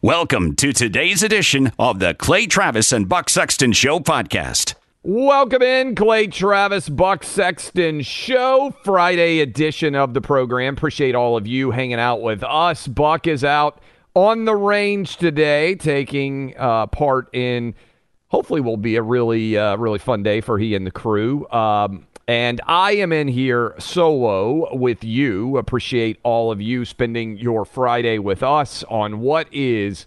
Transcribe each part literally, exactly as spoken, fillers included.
Welcome to today's edition of the Clay Travis and Buck Sexton Show podcast. Welcome in, Clay Travis, Buck Sexton Show, Friday edition of the program. Appreciate all of you hanging out with us. Buck is out on the range today, taking uh, part in, hopefully will be a really, uh, really fun day for he and the crew. Um, and I am in here solo with you. Appreciate all of you spending your Friday with us on what is,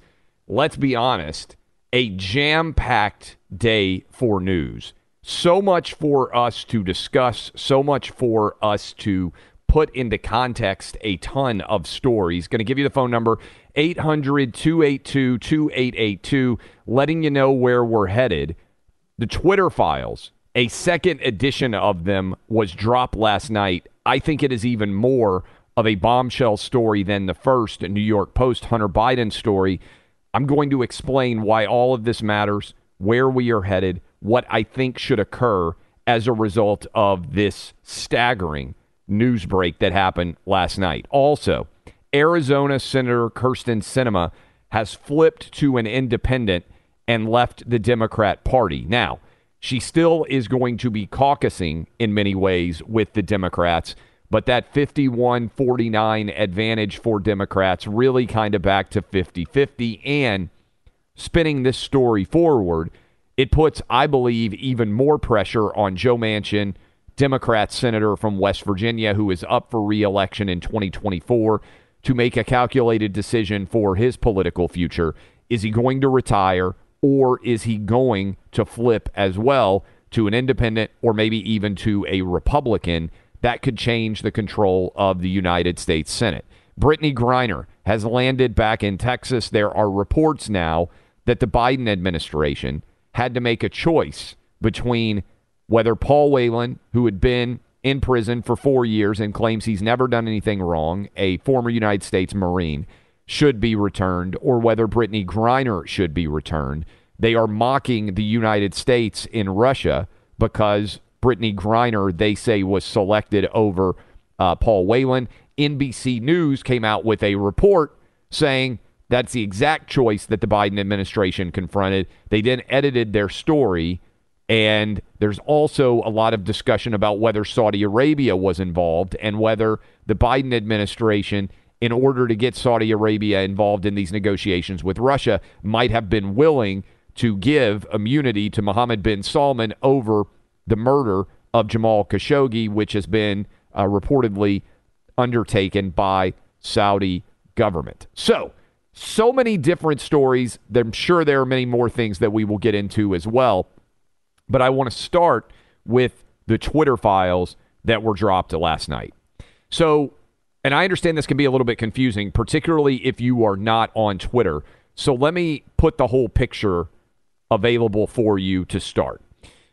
let's be honest, a jam-packed day for news. So much for us to discuss, so much for us to put into context, a ton of stories. Going to give you the phone number, eight hundred, two eight two, two eight eight two, letting you know where we're headed. The Twitter files. A second edition of them was dropped last night. I think it is even more of a bombshell story than the first New York Post Hunter Biden story. I'm going to explain why all of this matters, where we are headed, what I think should occur as a result of this staggering news break that happened last night. Also, Arizona Senator Kyrsten Sinema has flipped to an independent and left the Democrat Party. Now, she still is going to be caucusing in many ways with the Democrats, but that fifty-one forty-nine advantage for Democrats really kind of back to fifty-fifty. And spinning this story forward, it puts, I believe, even more pressure on Joe Manchin, Democrat senator from West Virginia, who is up for re-election in twenty twenty-four, to make a calculated decision for his political future. Is he going to retire? Or is he going to flip as well to an independent or maybe even to a Republican? That could change the control of the United States Senate. Brittany Griner has landed back in Texas. There are reports now that the Biden administration had to make a choice between whether Paul Whelan, who had been in prison for four years and claims he's never done anything wrong, a former United States Marine, should be returned, or whether Brittany Griner should be returned. They are mocking the United States in Russia because Brittany Griner, they say, was selected over uh, Paul Whelan. N B C News came out with a report saying that's the exact choice that the Biden administration confronted. They then edited their story, and there's also a lot of discussion about whether Saudi Arabia was involved and whether the Biden administration, in order to get Saudi Arabia involved in these negotiations with Russia, might have been willing to give immunity to Mohammed bin Salman over the murder of Jamal Khashoggi, which has been uh, reportedly undertaken by Saudi government. So, so many different stories. I'm sure there are many more things that we will get into as well. But I want to start with the Twitter files that were dropped last night. So, and I understand this can be a little bit confusing, particularly if you are not on Twitter. So let me put the whole picture available for you to start.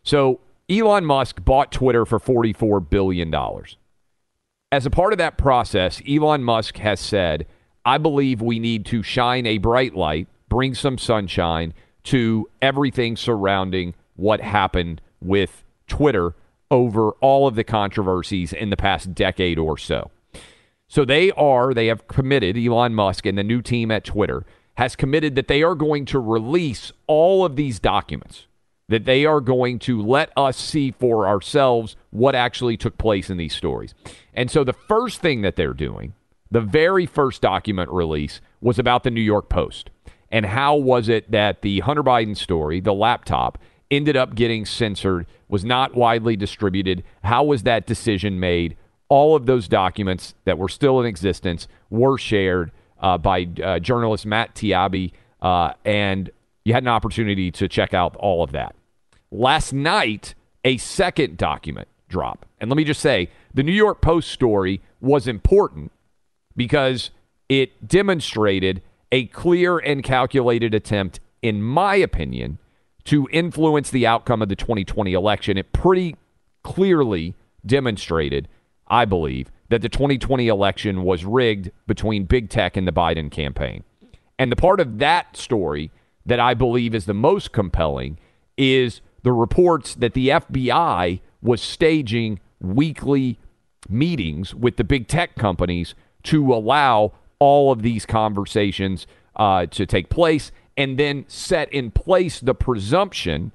So Elon Musk bought Twitter for forty-four billion dollars. As a part of that process, Elon Musk has said, I believe we need to shine a bright light, bring some sunshine to everything surrounding what happened with Twitter over all of the controversies in the past decade or so. So they are, they have committed, Elon Musk and the new team at Twitter has committed that they are going to release all of these documents, that they are going to let us see for ourselves what actually took place in these stories. And so the first thing that they're doing, the very first document release, was about the New York Post. And how was it that the Hunter Biden story, the laptop, ended up getting censored, was not widely distributed? How was that decision made? All of those documents that were still in existence were shared uh, by uh, journalist Matt Tiabi, uh, and you had an opportunity to check out all of that. Last night, a second document dropped. And let me just say, the New York Post story was important because it demonstrated a clear and calculated attempt, in my opinion, to influence the outcome of the twenty twenty election. It pretty clearly demonstrated, I believe, that the twenty twenty election was rigged between big tech and the Biden campaign. And the part of that story that I believe is the most compelling is the reports that the F B I was staging weekly meetings with the big tech companies to allow all of these conversations uh, to take place, and then set in place the presumption,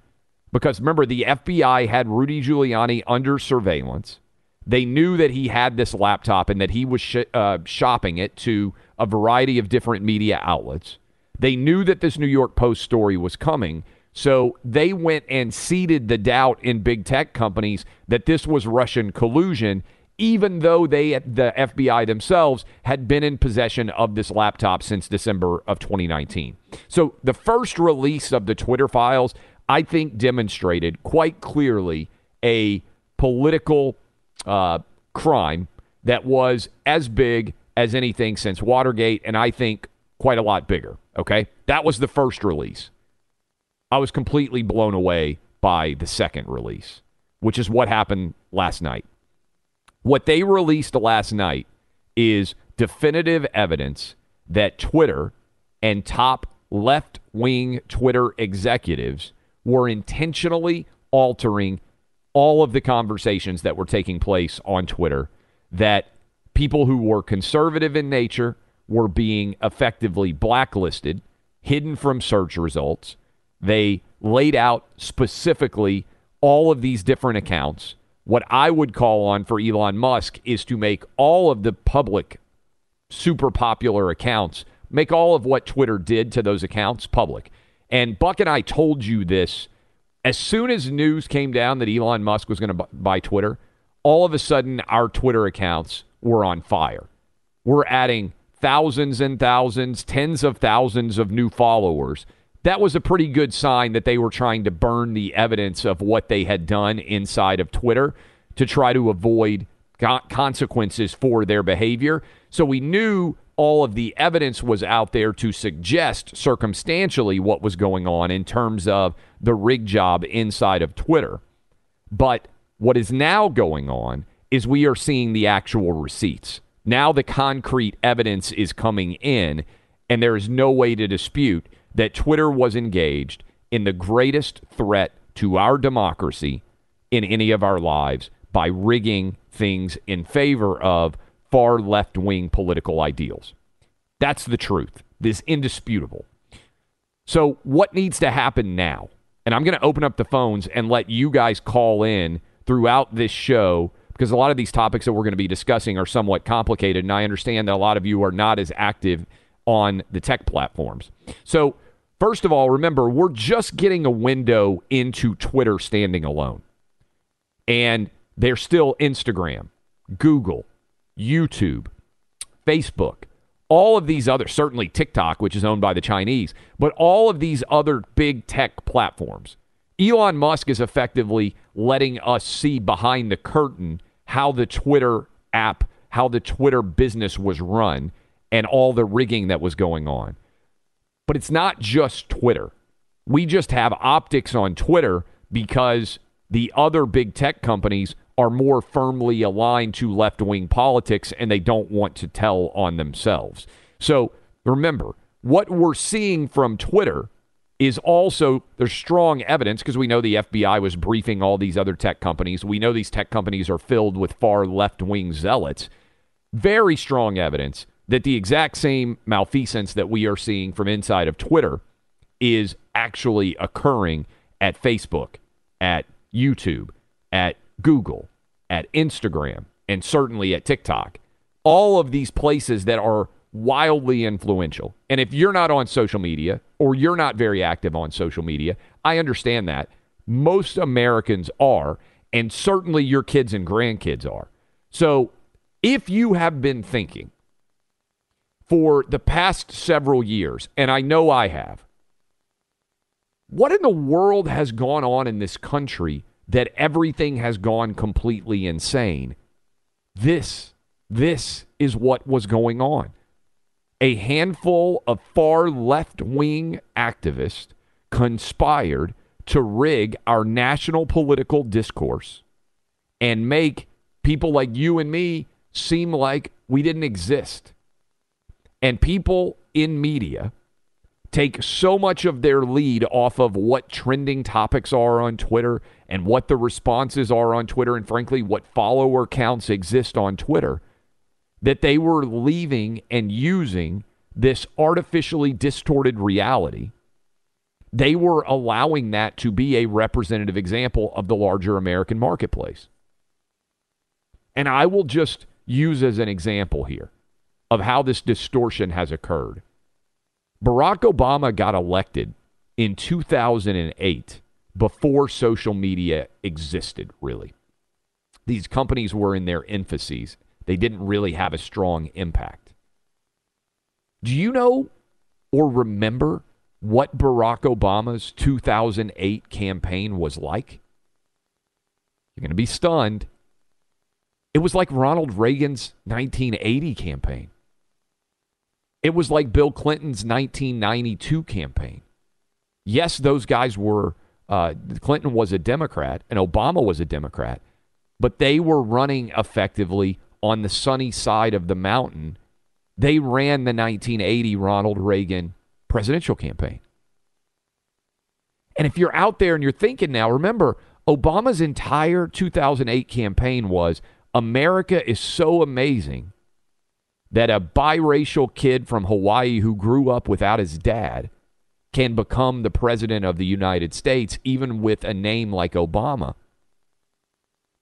because remember, the F B I had Rudy Giuliani under surveillance. They knew that he had this laptop and that he was sh- uh, shopping it to a variety of different media outlets. They knew that this New York Post story was coming, so they went and seeded the doubt in big tech companies that this was Russian collusion, even though they, the F B I themselves, had been in possession of this laptop since December of twenty nineteen. So the first release of the Twitter files, I think, demonstrated quite clearly a political uh, crime that was as big as anything since Watergate, and I think quite a lot bigger, okay? That was the first release. I was completely blown away by the second release, which is what happened last night. What they released last night is definitive evidence that Twitter and top left-wing Twitter executives were intentionally altering all of the conversations that were taking place on Twitter, that people who were conservative in nature were being effectively blacklisted, hidden from search results. They laid out specifically all of these different accounts. What I would call on for Elon Musk is to make all of the public super popular accounts, make all of what Twitter did to those accounts public. And Buck and I told you this. As soon as news came down that Elon Musk was going to buy Twitter, all of a sudden our Twitter accounts were on fire. We're adding thousands and thousands, tens of thousands of new followers. That was a pretty good sign that they were trying to burn the evidence of what they had done inside of Twitter to try to avoid consequences for their behavior. So we knew all of the evidence was out there to suggest circumstantially what was going on in terms of the rig job inside of Twitter. But what is now going on is we are seeing the actual receipts. Now the concrete evidence is coming in, and there is no way to dispute that Twitter was engaged in the greatest threat to our democracy in any of our lives by rigging things in favor of far left-wing political ideals. That's the truth. This is indisputable. So what needs to happen now? And I'm going to open up the phones and let you guys call in throughout this show, because a lot of these topics that we're going to be discussing are somewhat complicated, and I understand that a lot of you are not as active on the tech platforms. So first of all, remember, we're just getting a window into Twitter standing alone. And there's still Instagram, Google, YouTube, Facebook, all of these other, certainly TikTok, which is owned by the Chinese, but all of these other big tech platforms. Elon Musk is effectively letting us see behind the curtain how the Twitter app, how the Twitter business was run, and all the rigging that was going on. But it's not just Twitter. We just have optics on Twitter because the other big tech companies are more firmly aligned to left-wing politics, and they don't want to tell on themselves. So remember, what we're seeing from Twitter is also, there's strong evidence, because we know the F B I was briefing all these other tech companies. We know these tech companies are filled with far left-wing zealots. Very strong evidence that the exact same malfeasance that we are seeing from inside of Twitter is actually occurring at Facebook, at YouTube, at Google, at Instagram, and certainly at TikTok. All of these places that are wildly influential. And if you're not on social media or you're not very active on social media, I understand that. Most Americans are, and certainly your kids and grandkids are. So if you have been thinking for the past several years, and I know I have, what in the world has gone on in this country that everything has gone completely insane? This, this is what was going on. A handful of far left-wing activists conspired to rig our national political discourse and make people like you and me seem like we didn't exist. And people in media take so much of their lead off of what trending topics are on Twitter and what the responses are on Twitter and, frankly, what follower counts exist on Twitter, that they were leaving and using this artificially distorted reality. They were allowing that to be a representative example of the larger American marketplace. And I will just use as an example here of how this distortion has occurred. Barack Obama got elected in two thousand eight before social media existed, really. These companies were in their infancies. They didn't really have a strong impact. Do you know or remember what Barack Obama's two thousand eight campaign was like? You're going to be stunned. It was like Ronald Reagan's nineteen eighty campaign. It was like Bill Clinton's nineteen ninety-two campaign. Yes, those guys were, uh, Clinton was a Democrat and Obama was a Democrat, but they were running effectively on the sunny side of the mountain. They ran the nineteen eighty Ronald Reagan presidential campaign. And if you're out there and you're thinking now, remember, Obama's entire two thousand eight campaign was, America is so amazing that a biracial kid from Hawaii who grew up without his dad can become the president of the United States, even with a name like Obama.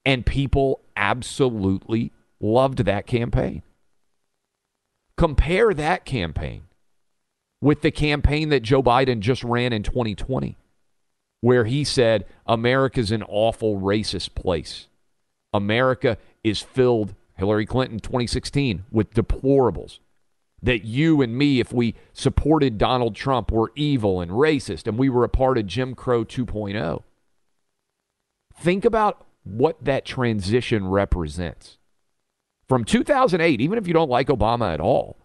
And people absolutely loved that campaign. Compare that campaign with the campaign that Joe Biden just ran in twenty twenty, where he said, America's an awful racist place. America is filled, Hillary Clinton twenty sixteen, with deplorables. That you and me, if we supported Donald Trump, were evil and racist, and we were a part of Jim Crow two point oh. Think about what that transition represents. From two thousand eight, even if you don't like Obama at all,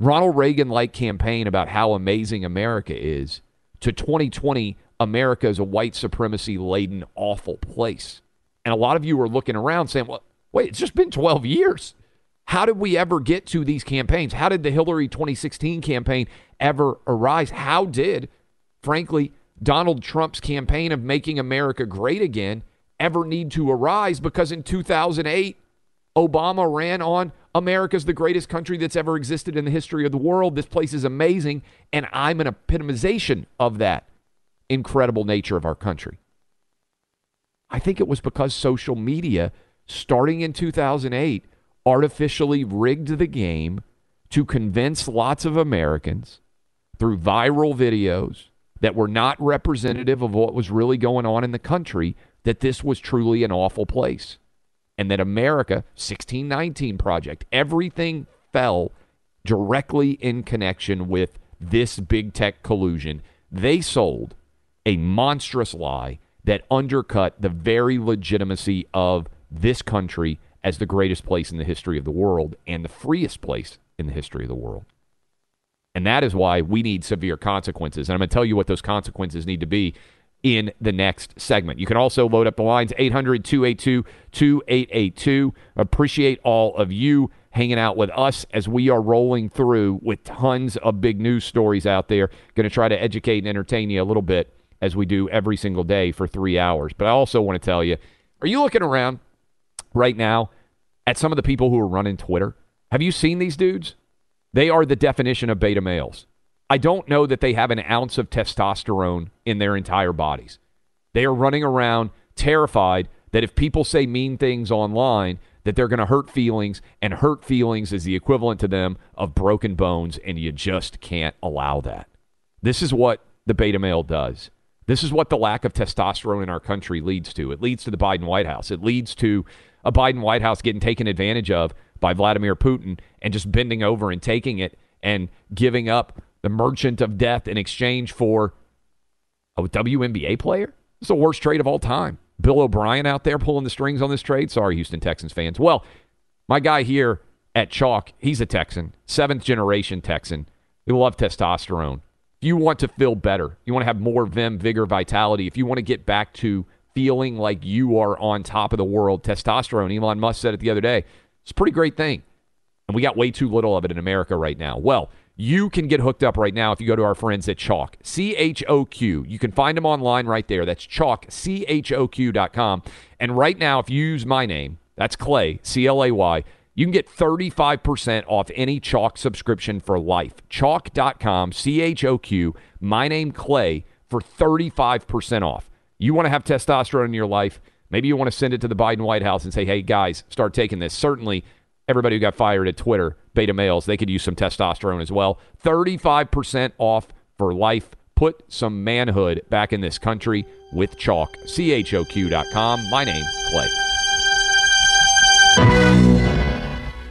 Ronald Reagan-like campaign about how amazing America is, to twenty twenty, America is a white supremacy-laden, awful place. And a lot of you are looking around saying, well, wait, it's just been twelve years. How did we ever get to these campaigns? How did the Hillary twenty sixteen campaign ever arise? How did, frankly, Donald Trump's campaign of making America great again ever need to arise? Because in two thousand eight, Obama ran on America's the greatest country that's ever existed in the history of the world. This place is amazing, and I'm an epitomization of that incredible nature of our country. I think it was because social media, starting in two thousand eight, artificially rigged the game to convince lots of Americans through viral videos that were not representative of what was really going on in the country, that this was truly an awful place. And that America, sixteen nineteen Project, everything fell directly in connection with this big tech collusion. They sold a monstrous lie that undercut the very legitimacy of this country as the greatest place in the history of the world and the freest place in the history of the world. And that is why we need severe consequences. And I'm going to tell you what those consequences need to be in the next segment. You can also load up the lines, eight hundred, two eight two, two eight eight two. Appreciate all of you. hanging out with us as we are rolling through with tons of big news stories out there. Going to try to educate and entertain you a little bit as we do every single day for three hours. But I also want to tell you, are you looking around right now at some of the people who are running Twitter? Have you seen these dudes? They are the definition of beta males. I don't know that they have an ounce of testosterone in their entire bodies. They are running around terrified that if people say mean things online, that they're going to hurt feelings, and hurt feelings is the equivalent to them of broken bones, and you just can't allow that. This is what the beta male does. This is what the lack of testosterone in our country leads to. It leads to the Biden White House. It leads to a Biden White House getting taken advantage of by Vladimir Putin and just bending over and taking it and giving up the merchant of death in exchange for a W N B A player. It's the worst trade of all time. Bill O'Brien out there pulling the strings on this trade. Sorry, Houston Texans fans. Well, my guy here at Chalk, he's a Texan, seventh generation Texan. We love testosterone. If you want to feel better, you want to have more vim, vigor, vitality, if you want to get back to feeling like you are on top of the world, testosterone, Elon Musk said it the other day, it's a pretty great thing. And we got way too little of it in America right now. Well, you can get hooked up right now if you go to our friends at Chalk, C H O Q. You can find them online right there. That's Chalk, C H O Q dot com. And right now, if you use my name, that's Clay, C L A Y, you can get thirty-five percent off any Chalk subscription for life. Chalk dot com, C H O Q, my name Clay, for thirty-five percent off. You want to have testosterone in your life, maybe you want to send it to the Biden White House and say, hey, guys, start taking this. Certainly, everybody who got fired at Twitter, beta males, they could use some testosterone as well. thirty-five percent off for life. Put some manhood back in this country with Chalk, C H O Q dot com. My name, Clay.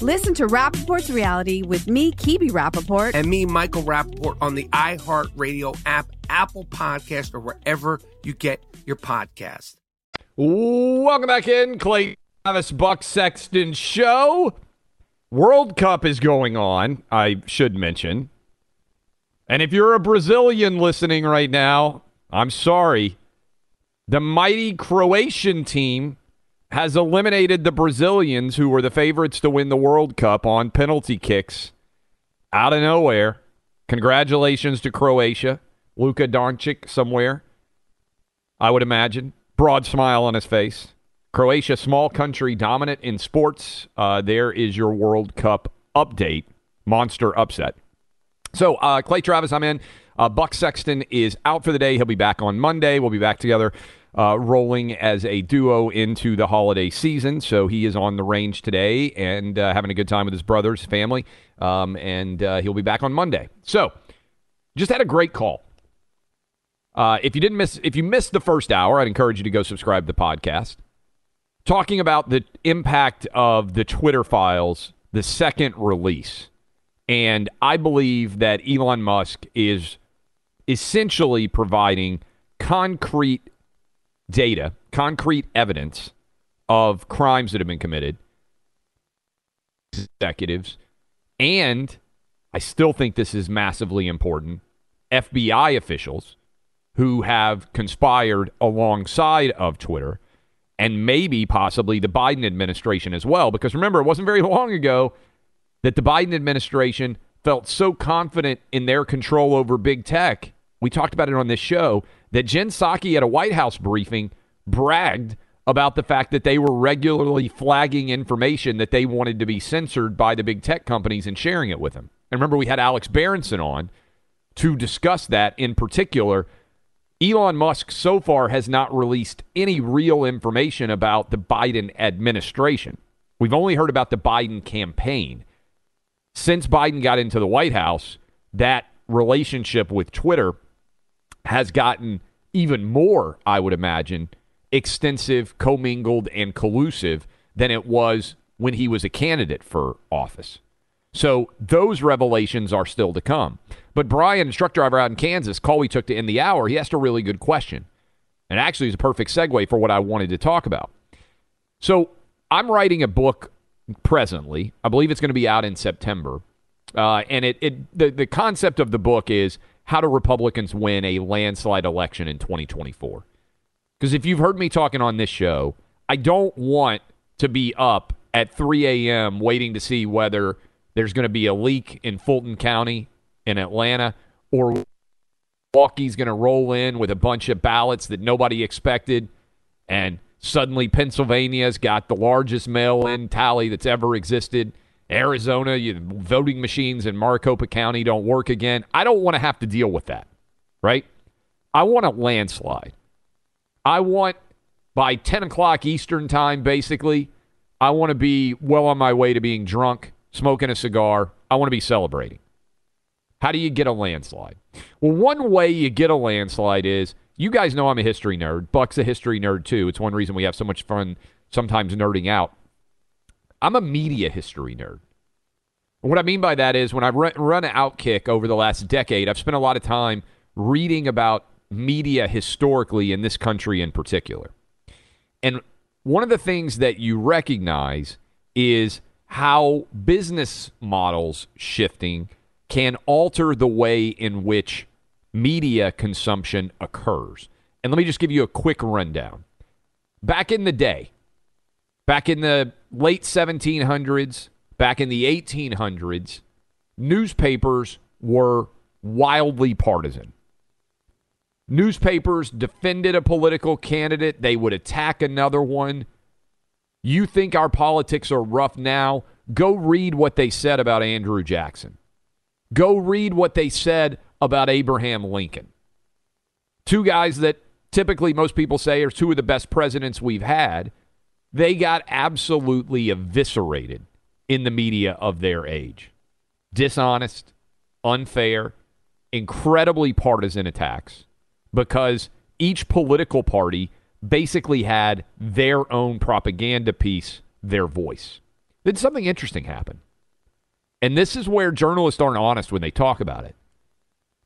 Listen to Rappaport's Reality with me, Kibi Rappaport. And me, Michael Rappaport, on the iHeartRadio app, Apple Podcast, or wherever you get your podcast. Welcome back in, Clay Travis, Buck Sexton Show. World Cup is going on, I should mention. And if you're a Brazilian listening right now, I'm sorry. The mighty Croatian team has eliminated the Brazilians, who were the favorites to win the World Cup, on penalty kicks out of nowhere. Congratulations to Croatia. Luka Doncic somewhere, I would imagine. broad smile on his face. Croatia, small country, dominant in sports. Uh, there is your World Cup update. Monster upset. So, uh, Clay Travis, I'm in. Uh, Buck Sexton is out for the day. He'll be back on Monday. We'll be back together uh, rolling as a duo into the holiday season. So he is on the range today and uh, having a good time with his brothers, family, um, and uh, he'll be back on Monday. So, just had a great call. Uh, if you didn't miss, if you missed the first hour, I'd encourage you to go subscribe to the podcast. Talking about the impact of the Twitter files, the second release. And I believe that Elon Musk is essentially providing concrete data, concrete evidence of crimes that have been committed. Executives. And I still think this is massively important. F B I officials who have conspired alongside of Twitter and maybe possibly the Biden administration as well. Because remember, it wasn't very long ago that the Biden administration felt so confident in their control over big tech, we talked about it on this show, that Jen Psaki at a White House briefing bragged about the fact that they were regularly flagging information that they wanted to be censored by the big tech companies and sharing it with them. And remember, we had Alex Berenson on to discuss that in particular. Elon Musk so far has not released any real information about the Biden administration. We've only heard about the Biden campaign. Since Biden got into the White House, that relationship with Twitter has gotten even more, I would imagine, extensive, commingled, and collusive than it was when he was a candidate for office. So those revelations are still to come. But Brian, a truck driver out in Kansas, call we took to end the hour, he asked a really good question. And actually, it's a perfect segue for what I wanted to talk about. So I'm writing a book presently. I believe it's going to be out in September. Uh, and it, it the, the concept of the book is how do Republicans win a landslide election in twenty twenty-four? Because if you've heard me talking on this show, I don't want to be up at three a.m. waiting to see whether there's going to be a leak in Fulton County in Atlanta or Milwaukee's going to roll in with a bunch of ballots that nobody expected and suddenly, Pennsylvania's got the largest mail-in tally that's ever existed. Arizona, you, voting machines in Maricopa County don't work again. I don't want to have to deal with that, right? I want a landslide. I want, by ten o'clock Eastern time, basically, I want to be well on my way to being drunk, smoking a cigar. I want to be celebrating. How do you get a landslide? Well, one way you get a landslide is, you guys know I'm a history nerd. Buck's a history nerd, too. It's one reason we have so much fun sometimes nerding out. I'm a media history nerd. What I mean by that is when I've run, run OutKick over the last decade, I've spent a lot of time reading about media historically in this country in particular. And one of the things that you recognize is how business models shifting can alter the way in which media consumption occurs. And let me just give you a quick rundown. Back in the day, back in the late seventeen hundreds, back in the eighteen hundreds, newspapers were wildly partisan. Newspapers defended a political candidate. They would attack another one. You think our politics are rough now? Go read what they said about Andrew Jackson. Go read what they said about Abraham Lincoln. Two guys that typically most people say are two of the best presidents we've had. They got absolutely eviscerated in the media of their age. Dishonest, unfair, incredibly partisan attacks because each political party basically had their own propaganda piece, their voice. Then something interesting happened. And this is where journalists aren't honest when they talk about it.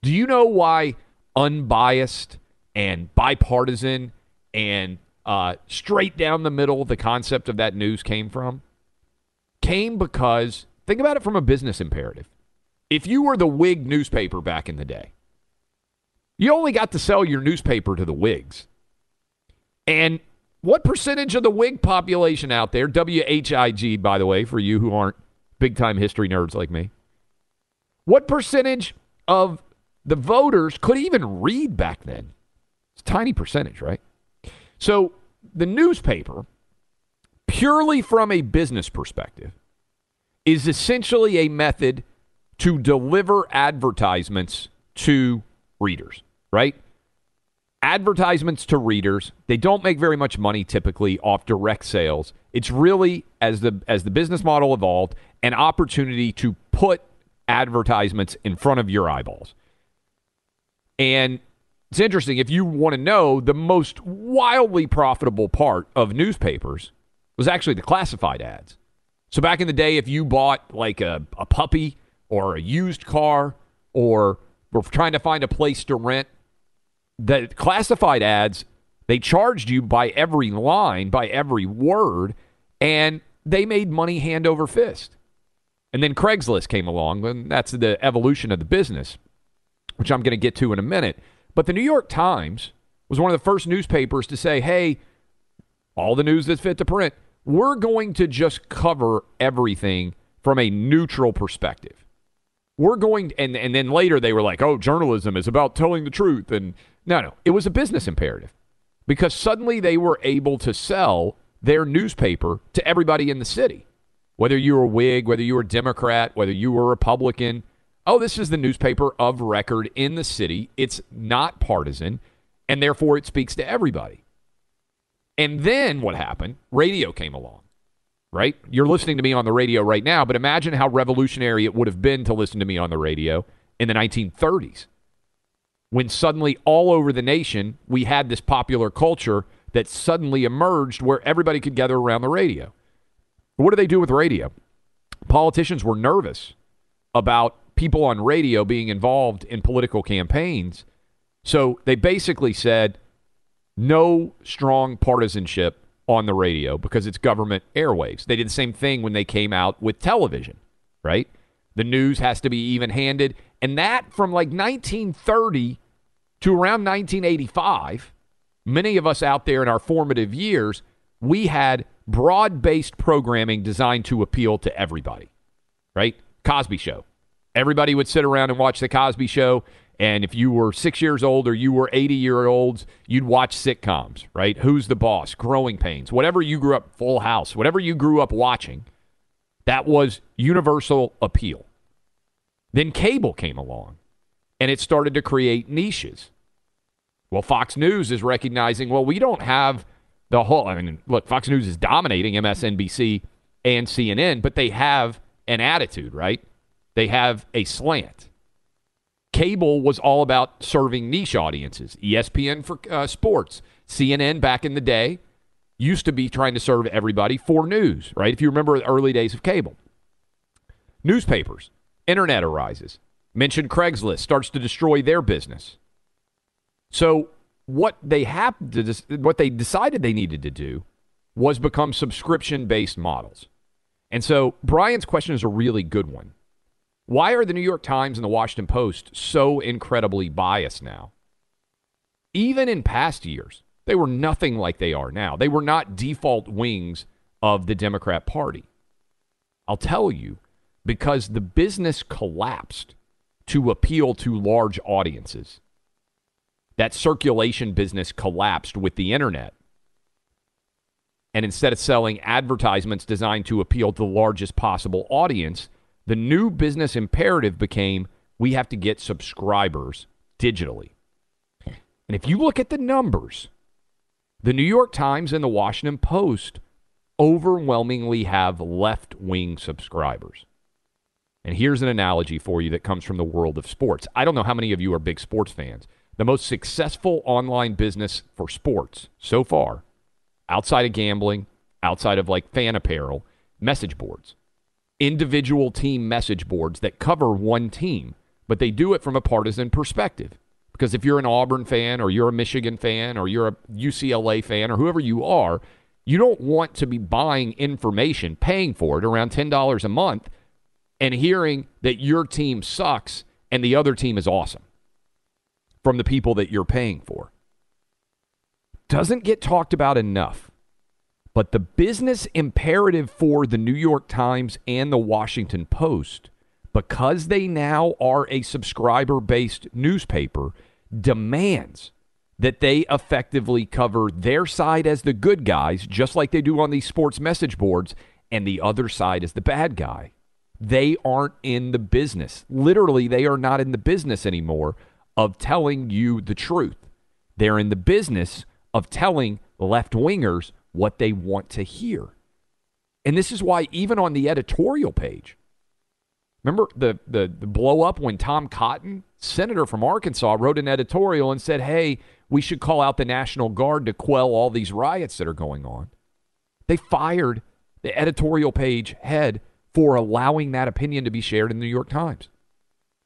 Do you know why unbiased and bipartisan and uh, straight down the middle, the concept of that news came from? Came because, think about it from a business imperative. If you were the Whig newspaper back in the day, you only got to sell your newspaper to the Whigs. And what percentage of the Whig population out there, W H I G, by the way, for you who aren't big-time history nerds like me, what percentage of the voters could even read back then? It's a tiny percentage, right? So the newspaper, purely from a business perspective, is essentially a method to deliver advertisements to readers, right? Advertisements to readers. They don't make very much money typically off direct sales. It's really, as the as the business model evolved, an opportunity to put advertisements in front of your eyeballs. And it's interesting, if you want to know, the most wildly profitable part of newspapers was actually the classified ads. So back in the day, if you bought like a, a puppy or a used car or were trying to find a place to rent, the classified ads, they charged you by every line, by every word, and they made money hand over fist. And then Craigslist came along, and that's the evolution of the business, which I'm going to get to in a minute. But the New York Times was one of the first newspapers to say, hey, all the news that's fit to print, we're going to just cover everything from a neutral perspective. We're going, and, and then later they were like, oh, journalism is about telling the truth. And no, no, it was a business imperative because suddenly they were able to sell their newspaper to everybody in the city. Whether you were Whig, whether you were Democrat, whether you were Republican, oh, this is the newspaper of record in the city. It's not partisan, and therefore it speaks to everybody. And then what happened? Radio came along, right? You're listening to me on the radio right now, but imagine how revolutionary it would have been to listen to me on the radio in the nineteen thirties, when suddenly all over the nation we had this popular culture that suddenly emerged where everybody could gather around the radio. What do they do with radio? Politicians were nervous about people on radio being involved in political campaigns. So they basically said no strong partisanship on the radio because it's government airwaves. They did the same thing when they came out with television, right? The news has to be even-handed. And that from like nineteen thirty to around nineteen eighty-five, many of us out there in our formative years, we had broad-based programming designed to appeal to everybody, right? Cosby Show. Everybody would sit around and watch The Cosby Show, and if you were six years old or you were eighty-year-olds, you'd watch sitcoms, right? Who's the Boss? Growing Pains. Whatever you grew up, Full House, whatever you grew up watching, that was universal appeal. Then cable came along, and it started to create niches. Well, Fox News is recognizing, well, we don't have the whole, I mean, look, Fox News is dominating M S N B C and C N N, but they have an attitude, right? They have a slant. Cable was all about serving niche audiences. E S P N for uh, sports. C N N back in the day used to be trying to serve everybody for news, right? If you remember the early days of cable. Newspapers. Internet arises. Mentioned Craigslist starts to destroy their business. So what they happened to, what they decided they needed to do was become subscription-based models. And so Brian's question is a really good one. Why are the New York Times and the Washington Post so incredibly biased now? Even in past years, they were nothing like they are now. They were not default wings of the Democrat Party. I'll tell you, because the business collapsed to appeal to large audiences. That circulation business collapsed with the internet. And instead of selling advertisements designed to appeal to the largest possible audience, the new business imperative became we have to get subscribers digitally. And if you look at the numbers, the New York Times and the Washington Post overwhelmingly have left-wing subscribers. And here's an analogy for you that comes from the world of sports. I don't know how many of you are big sports fans. The most successful online business for sports so far, outside of gambling, outside of like fan apparel, message boards. Individual team message boards that cover one team, but they do it from a partisan perspective. Because if you're an Auburn fan or you're a Michigan fan or you're a U C L A fan or whoever you are, you don't want to be buying information, paying for it around ten dollars a month and hearing that your team sucks and the other team is awesome from the people that you're paying for. Doesn't get talked about enough. But the business imperative for the New York Times and the Washington Post, because they now are a subscriber-based newspaper, demands that they effectively cover their side as the good guys, just like they do on these sports message boards, and the other side is the bad guy. They aren't in the business. Literally, they are not in the business anymore of telling you the truth. They're in the business of telling left-wingers what they want to hear. And this is why even on the editorial page, remember the, the, the blow up when Tom Cotton, senator from Arkansas, wrote an editorial and said, hey, we should call out the National Guard to quell all these riots that are going on. They fired the editorial page head for allowing that opinion to be shared in the New York Times.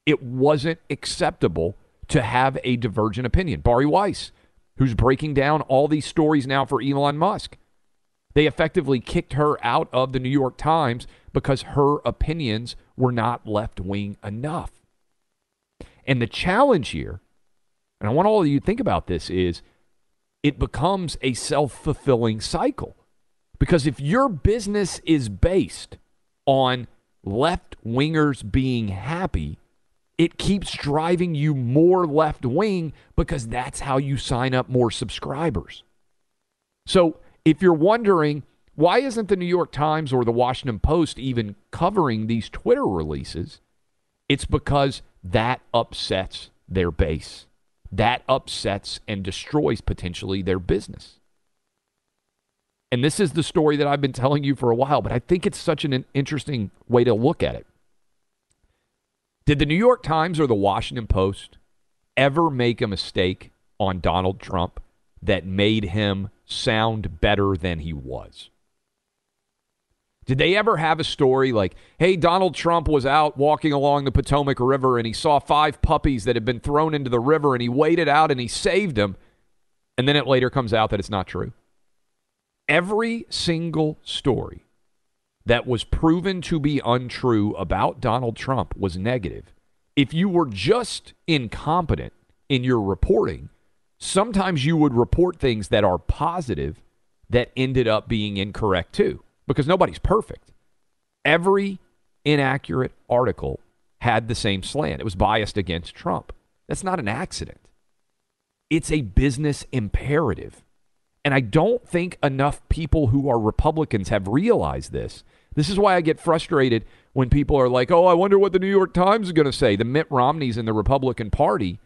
It wasn't acceptable to have a divergent opinion. Barry Weiss, who's breaking down all these stories now for Elon Musk, they effectively kicked her out of the New York Times because her opinions were not left-wing enough. And the challenge here, and I want all of you to think about this, is it becomes a self-fulfilling cycle. Because if your business is based on left-wingers being happy, it keeps driving you more left-wing because that's how you sign up more subscribers. So if you're wondering, why isn't the New York Times or the Washington Post even covering these Twitter releases? It's because that upsets their base. That upsets and destroys potentially their business. And this is the story that I've been telling you for a while, but I think it's such an interesting way to look at it. Did the New York Times or the Washington Post ever make a mistake on Donald Trump that made him sound better than he was? Did they ever have a story like, hey, Donald Trump was out walking along the Potomac River and he saw five puppies that had been thrown into the river and he waded out and he saved them, and then it later comes out that it's not true? Every single story that was proven to be untrue about Donald Trump was negative. If you were just incompetent in your reporting, sometimes you would report things that are positive that ended up being incorrect too, because nobody's perfect. Every inaccurate article had the same slant. It was biased against Trump. That's not an accident. It's a business imperative. And I don't think enough people who are Republicans have realized this. This is why I get frustrated when people are like, oh, I wonder what the New York Times is going to say. The Mitt Romneys in the Republican Party,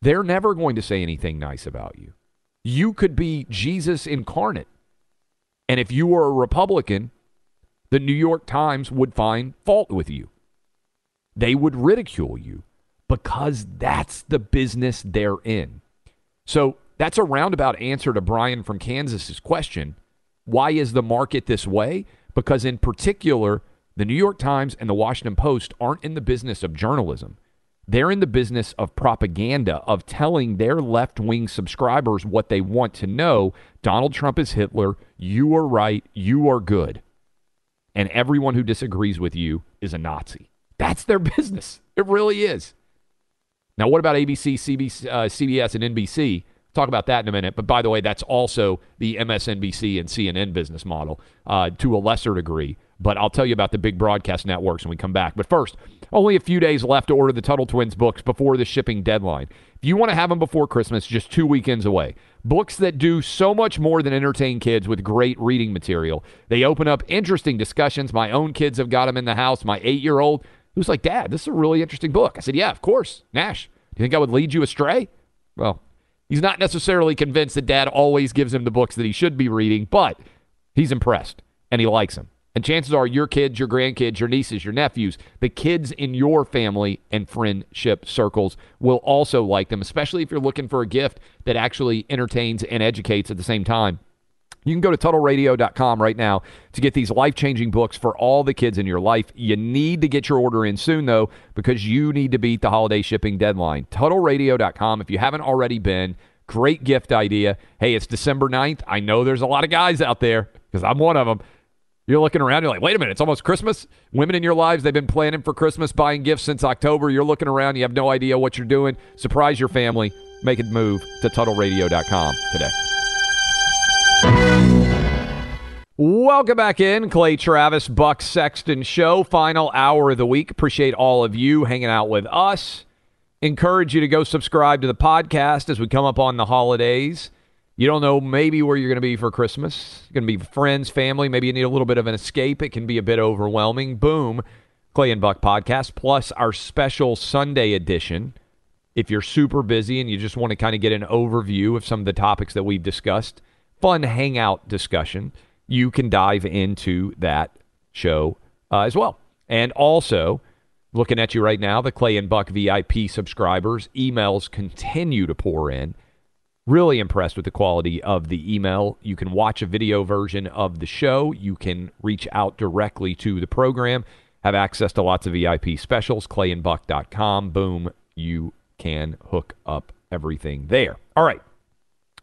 they're never going to say anything nice about you. You could be Jesus incarnate. And if you were a Republican, the New York Times would find fault with you. They would ridicule you because that's the business they're in. So that's a roundabout answer to Brian from Kansas's question. Why is the market this way? Because in particular, the New York Times and the Washington Post aren't in the business of journalism. They're in the business of propaganda, of telling their left-wing subscribers what they want to know. Donald Trump is Hitler. You are right. You are good. And everyone who disagrees with you is a Nazi. That's their business. It really is. Now, what about A B C, C B S, uh, C B S, and N B C? Talk about that in a minute. But by the way, that's also the M S N B C and C N N business model uh, to a lesser degree. But I'll tell you about the big broadcast networks when we come back. But first, only a few days left to order the Tuttle Twins books before the shipping deadline. If you want to have them before Christmas, just two weekends away. Books that do so much more than entertain kids with great reading material. They open up interesting discussions. My own kids have got them in the house. My eight-year-old, who's like, Dad, this is a really interesting book. I said, yeah, of course. Nash, do you think I would lead you astray? Well, he's not necessarily convinced that Dad always gives him the books that he should be reading, but he's impressed, and he likes them. And chances are your kids, your grandkids, your nieces, your nephews, the kids in your family and friendship circles will also like them, especially if you're looking for a gift that actually entertains and educates at the same time. You can go to Tuttle Radio dot com right now to get these life-changing books for all the kids in your life. You need to get your order in soon, though, because you need to beat the holiday shipping deadline. Tuttle Radio dot com, if you haven't already been, great gift idea. Hey, it's December ninth. I know there's a lot of guys out there, because I'm one of them. You're looking around, you're like, wait a minute, it's almost Christmas? Women in your lives, they've been planning for Christmas, buying gifts since October. You're looking around, you have no idea what you're doing. Surprise your family. Make a move to Tuttle Radio dot com today. Welcome back in. Clay Travis, Buck Sexton Show, final hour of the week. Appreciate all of you hanging out with us. Encourage you to go subscribe to the podcast as we come up on the holidays. You don't know maybe where you're going to be for Christmas. You're going to be friends, family. Maybe you need a little bit of an escape. It can be a bit overwhelming. Boom. Clay and Buck podcast, plus our special Sunday edition. If you're super busy and you just want to kind of get an overview of some of the topics that we've discussed, fun hangout discussion, you can dive into that show uh, as well. And also, looking at you right now, the Clay and Buck V I P subscribers, emails continue to pour in. Really impressed with the quality of the email. You can watch a video version of the show. You can reach out directly to the program. Have access to lots of V I P specials. clay and buck dot com. Boom. You can hook up everything there. All right.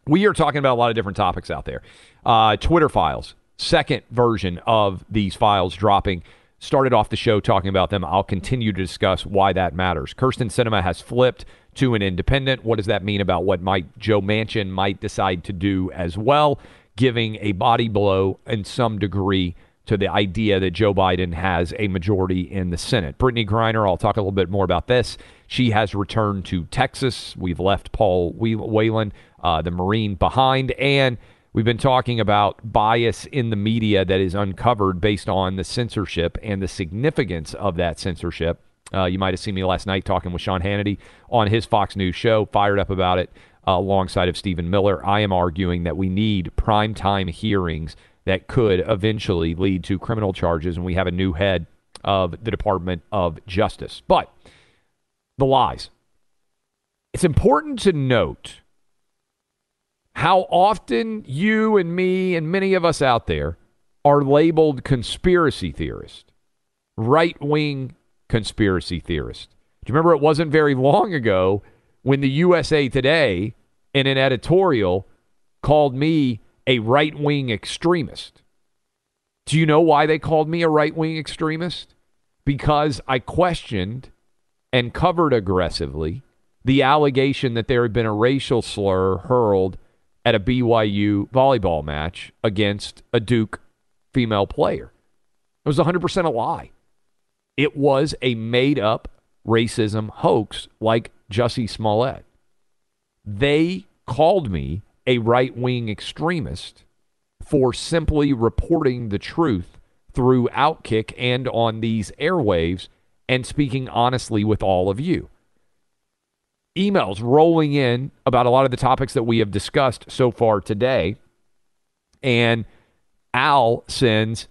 We are talking about a lot of different topics out there. Uh, Twitter files. Second version of these files dropping. Started off the show talking about them. I'll continue to discuss why that matters. Kyrsten Sinema has flipped to an independent. What does that mean about what Mike Joe Manchin might decide to do as well, giving a body blow in some degree to the idea that Joe Biden has a majority in the Senate. Brittany Griner, I'll talk a little bit more about this. She has returned to Texas. We've left Paul Whelan, uh, the Marine, behind, and we've been talking about bias in the media that is uncovered based on the censorship and the significance of that censorship. Uh, you might have seen me last night talking with Sean Hannity on his Fox News show, fired up about it, uh, alongside of Stephen Miller. I am arguing that we need primetime hearings that could eventually lead to criminal charges, and we have a new head of the Department of Justice. But the lies. It's important to note how often you and me and many of us out there are labeled conspiracy theorists, right-wing conspiracy theorist. Do you remember it wasn't very long ago when the U S A Today, in an editorial, called me a right-wing extremist? Do you know why they called me a right-wing extremist? Because I questioned and covered aggressively the allegation that there had been a racial slur hurled at a B Y U volleyball match against a Duke female player. It was one hundred percent a lie. It was a made-up racism hoax like Jussie Smollett. They called me a right-wing extremist for simply reporting the truth through OutKick and on these airwaves and speaking honestly with all of you. Emails rolling in about a lot of the topics that we have discussed so far today. And Al sends...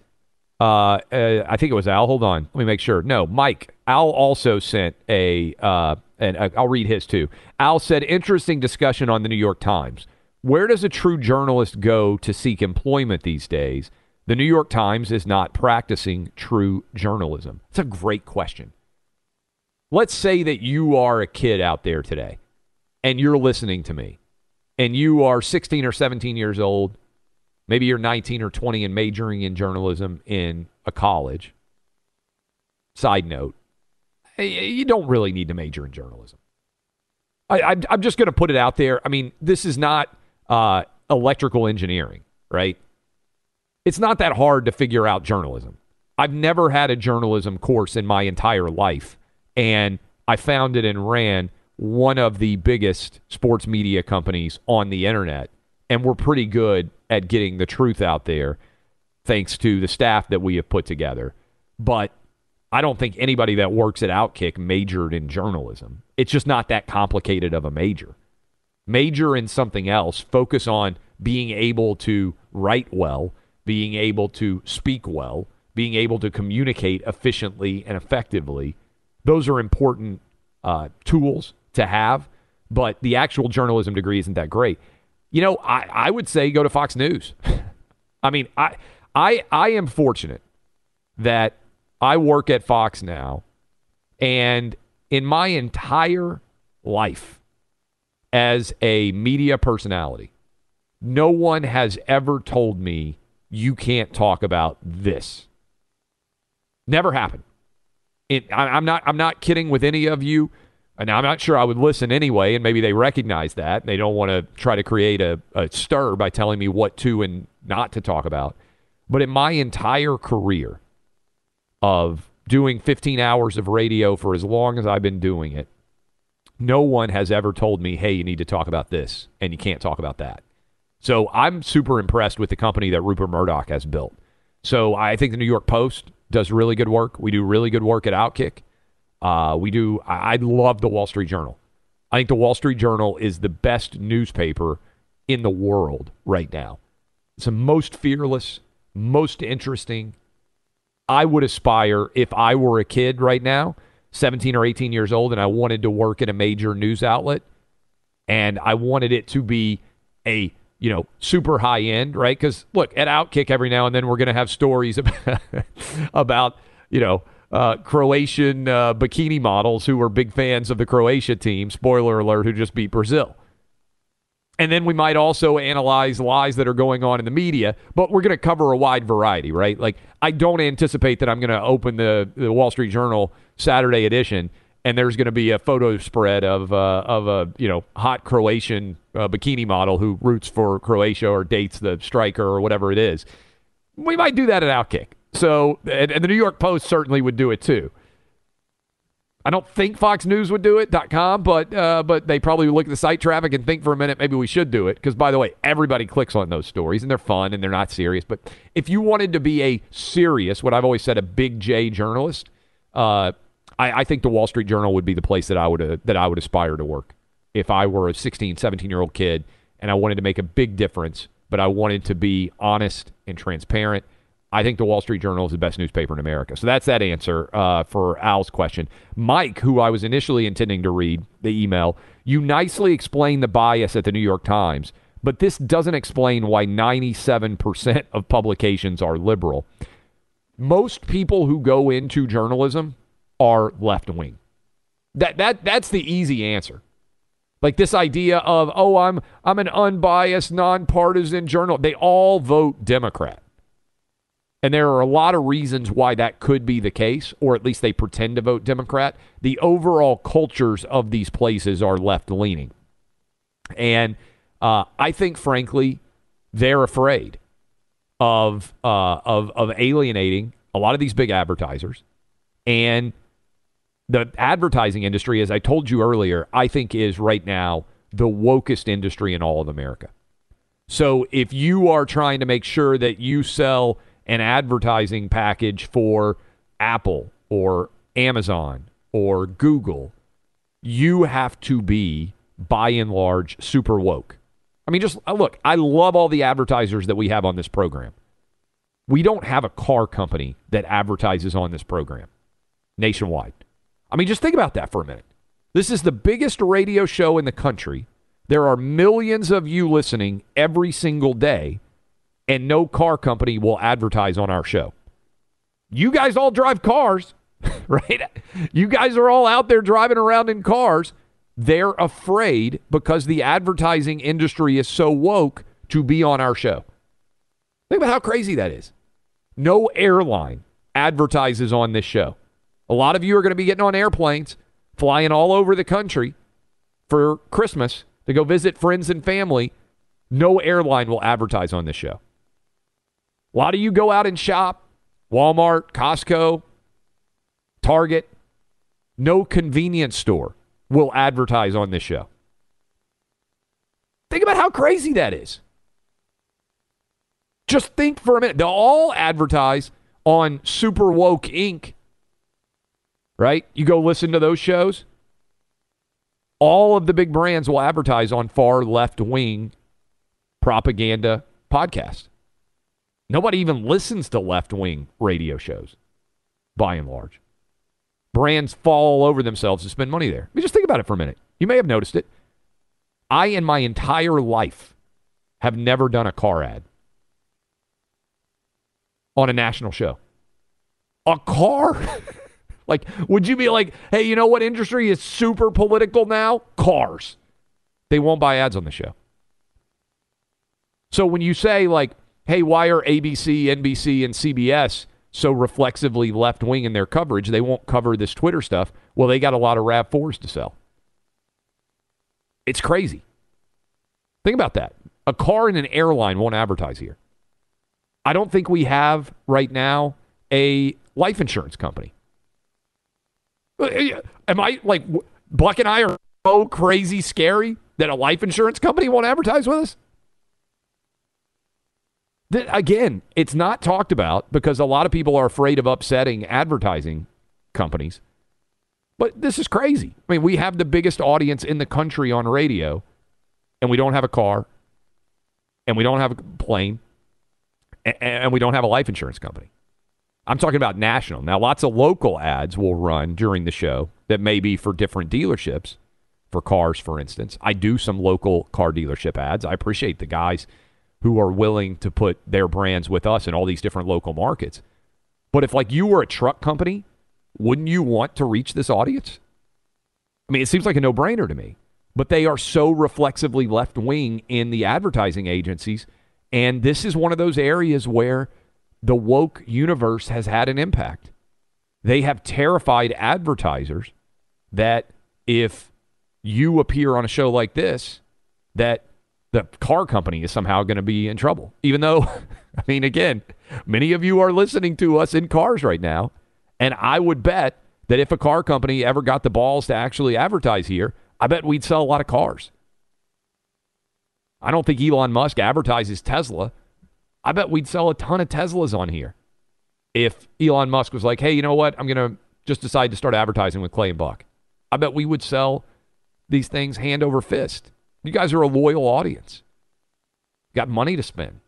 Uh, uh, I think it was Al. Hold on. Let me make sure. No, Mike. Al also sent a, uh, and uh, I'll read his too. Al said, interesting discussion on the New York Times. Where does a true journalist go to seek employment these days? The New York Times is not practicing true journalism. It's a great question. Let's say that you are a kid out there today and you're listening to me and you are sixteen or seventeen years old. Maybe you're nineteen or twenty and majoring in journalism in a college. Side note, you don't really need to major in journalism. I, I'm, I'm just going to put it out there. I mean, this is not uh, electrical engineering, right? It's not that hard to figure out journalism. I've never had a journalism course in my entire life, and I founded and ran one of the biggest sports media companies on the internet, and we're pretty good at getting the truth out there, thanks to the staff that we have put together. But I don't think anybody that works at OutKick majored in journalism. It's just not that complicated of a major. Major in something else. Focus on being able to write well, being able to speak well, being able to communicate efficiently and effectively. Those are important uh, tools to have, but the actual journalism degree isn't that great. You know, I, I would say go to Fox News. I mean, I, I I am fortunate that I work at Fox now, and in my entire life as a media personality, no one has ever told me you can't talk about this. Never happened. It, I, I'm not I'm not kidding with any of you. Now, I'm not sure I would listen anyway, and maybe they recognize that. They don't want to try to create a, a stir by telling me what to and not to talk about. But in my entire career of doing fifteen hours of radio for as long as I've been doing it, no one has ever told me, hey, you need to talk about this and you can't talk about that. So I'm super impressed with the company that Rupert Murdoch has built. So I think the New York Post does really good work. We do really good work at OutKick. Uh, we do. I, I love the Wall Street Journal. I think the Wall Street Journal is the best newspaper in the world right now. It's the most fearless, most interesting. I would aspire, if I were a kid right now, seventeen or eighteen years old, and I wanted to work at a major news outlet, and I wanted it to be a, you know, super high end, right? Because look, at OutKick every now and then we're going to have stories about, about you know, Uh, Croatian uh, bikini models who were big fans of the Croatia team, spoiler alert, who just beat Brazil. And then we might also analyze lies that are going on in the media, but we're going to cover a wide variety, right? Like, I don't anticipate that I'm going to open the, the Wall Street Journal Saturday edition and there's going to be a photo spread of, uh, of a, you know, hot Croatian uh, bikini model who roots for Croatia or dates the striker or whatever it is. We might do that at OutKick. So, and, and the New York Post certainly would do it too. I don't think Fox News would do it, .com, but, uh, but they probably look at the site traffic and think for a minute, maybe we should do it. Because, by the way, everybody clicks on those stories, and they're fun, and they're not serious. But if you wanted to be a serious, what I've always said, a big J journalist, uh, I, I think the Wall Street Journal would be the place that I would uh, that I would aspire to work. If I were a sixteen, seventeen-year-old kid, and I wanted to make a big difference, but I wanted to be honest and transparent, I think the Wall Street Journal is the best newspaper in America. So that's that answer uh, for Al's question. Mike, who I was initially intending to read the email, you nicely explained the bias at the New York Times, but this doesn't explain why ninety-seven percent of publications are liberal. Most people who go into journalism are left-wing. That that that's the easy answer. Like this idea of, oh, I'm I'm an unbiased, nonpartisan journal. They all vote Democrat. And there are a lot of reasons why that could be the case, or at least they pretend to vote Democrat. The overall cultures of these places are left-leaning. And uh, I think, frankly, they're afraid of, uh, of, of alienating a lot of these big advertisers. And the advertising industry, as I told you earlier, I think is right now the wokest industry in all of America. So if you are trying to make sure that you sell an advertising package for Apple or Amazon or Google, you have to be, by and large, super woke. I mean, just look, I love all the advertisers that we have on this program. We don't have a car company that advertises on this program nationwide. I mean, just think about that for a minute. This is the biggest radio show in the country. There are millions of you listening every single day, and no car company will advertise on our show. You guys all drive cars, right? You guys are all out there driving around in cars. They're afraid, because the advertising industry is so woke, to be on our show. Think about how crazy that is. No airline advertises on this show. A lot of you are going to be getting on airplanes, flying all over the country for Christmas to go visit friends and family. No airline will advertise on this show. A lot of you go out and shop, Walmart, Costco, Target. No convenience store will advertise on this show. Think about how crazy that is. Just think for a minute. They'll all advertise on Super Woke Incorporated, right? You go listen to those shows. All of the big brands will advertise on far left-wing propaganda podcast. Nobody even listens to left-wing radio shows, by and large. Brands fall all over themselves to spend money there. I mean, just think about it for a minute. You may have noticed it. I, in my entire life, have never done a car ad on a national show. A car? Like, would you be like, hey, you know what industry is super political now? Cars. They won't buy ads on the show. So when you say, like, hey, why are A B C, N B C, and C B S so reflexively left-wing in their coverage? They won't cover this Twitter stuff. Well, they got a lot of RAV fours to sell. It's crazy. Think about that. A car and an airline won't advertise here. I don't think we have right now a life insurance company. Am I, like, Buck and I are so crazy scary that a life insurance company won't advertise with us? That, again, it's not talked about because a lot of people are afraid of upsetting advertising companies. But this is crazy. I mean, we have the biggest audience in the country on radio, and we don't have a car, and we don't have a plane, and we don't have a life insurance company. I'm talking about national. Now, lots of local ads will run during the show that may be for different dealerships, for cars, for instance. I do some local car dealership ads. I appreciate the guys who are willing to put their brands with us in all these different local markets. But if, like, you were a truck company, wouldn't you want to reach this audience? I mean, it seems like a no-brainer to me. But they are so reflexively left-wing in the advertising agencies, and this is one of those areas where the woke universe has had an impact. They have terrified advertisers that if you appear on a show like this, that the car company is somehow going to be in trouble. Even though, I mean, again, many of you are listening to us in cars right now. And I would bet that if a car company ever got the balls to actually advertise here, I bet we'd sell a lot of cars. I don't think Elon Musk advertises Tesla. I bet we'd sell a ton of Teslas on here if Elon Musk was like, hey, you know what? I'm going to just decide to start advertising with Clay and Buck. I bet we would sell these things hand over fist. You guys are a loyal audience. Got money to spend.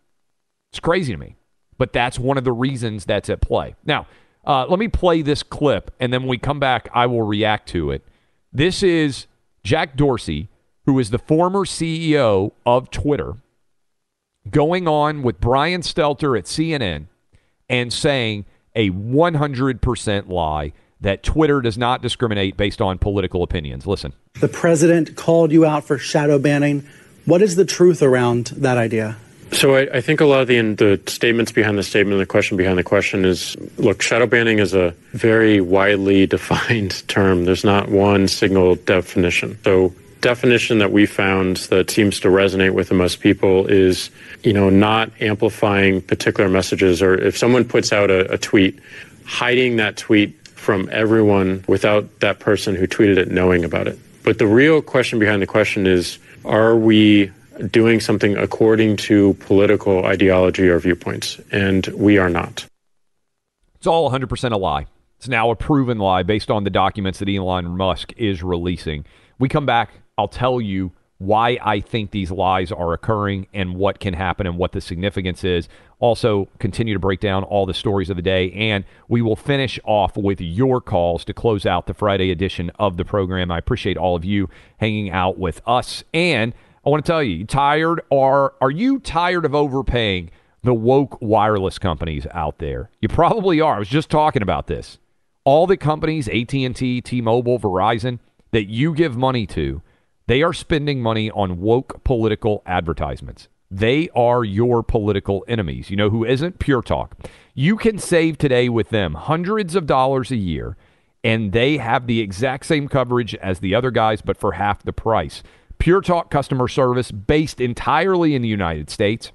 It's crazy to me. But that's one of the reasons that's at play. Now, uh, let me play this clip, and then when we come back, I will react to it. This is Jack Dorsey, who is the former C E O of Twitter, going on with Brian Stelter at C N N and saying a one hundred percent lie that Twitter does not discriminate based on political opinions. Listen. The president called you out for shadow banning. What is the truth around that idea? So I, I think a lot of the, the statements behind the statement, the question behind the question is, look, shadow banning is a very widely defined term. There's not one single definition. So definition that we found that seems to resonate with the most people is, you know, not amplifying particular messages, or if someone puts out a, a tweet, hiding that tweet from everyone without that person who tweeted it knowing about it. But the real question behind the question is, are we doing something according to political ideology or viewpoints? And we are not. It's all one hundred percent a lie. It's now a proven lie based on the documents that Elon Musk is releasing. We come back, I'll tell you why I think these lies are occurring and what can happen and what the significance is. Also, continue to break down all the stories of the day, and we will finish off with your calls to close out the Friday edition of the program. I appreciate all of you hanging out with us, and I want to tell you, tired or are you tired of overpaying the woke wireless companies out there? You probably are. I was just talking about this. All the companies, A T and T, T-Mobile, Verizon, that you give money to, they are spending money on woke political advertisements. They are your political enemies. You know who isn't? Pure Talk. You can save today with them hundreds of dollars a year, and they have the exact same coverage as the other guys, but for half the price. Pure Talk customer service based entirely in the United States.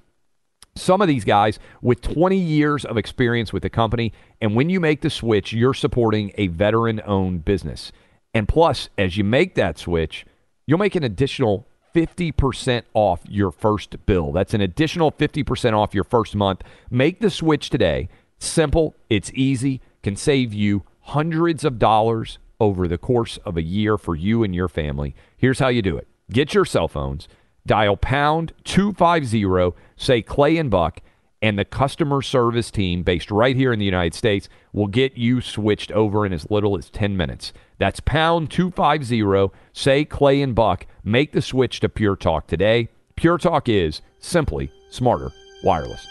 Some of these guys with twenty years of experience with the company, and when you make the switch, you're supporting a veteran-owned business. And plus, as you make that switch, you'll make an additional fifty percent off your first bill. That's an additional fifty percent off your first month. Make the switch today. Simple. It's easy. Can save you hundreds of dollars over the course of a year for you and your family. Here's how you do it. Get your cell phones. Dial pound two five zero. Say Clay and Buck. And the customer service team based right here in the United States will get you switched over in as little as ten minutes. That's pound two five zero, say Clay and Buck. Make the switch to Pure Talk today. Pure Talk is simply smarter wireless.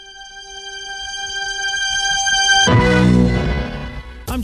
I'm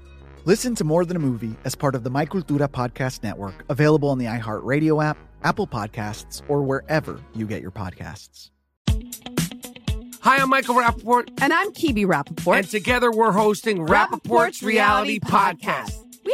Listen to More Than a Movie as part of the My Cultura podcast network, available on the iHeartRadio app, Apple Podcasts, or wherever you get your podcasts. Hi, I'm Michael Rappaport. And I'm Kibi Rappaport. And together we're hosting Rappaport's, Rappaport's Reality, Reality Podcast. Podcast. We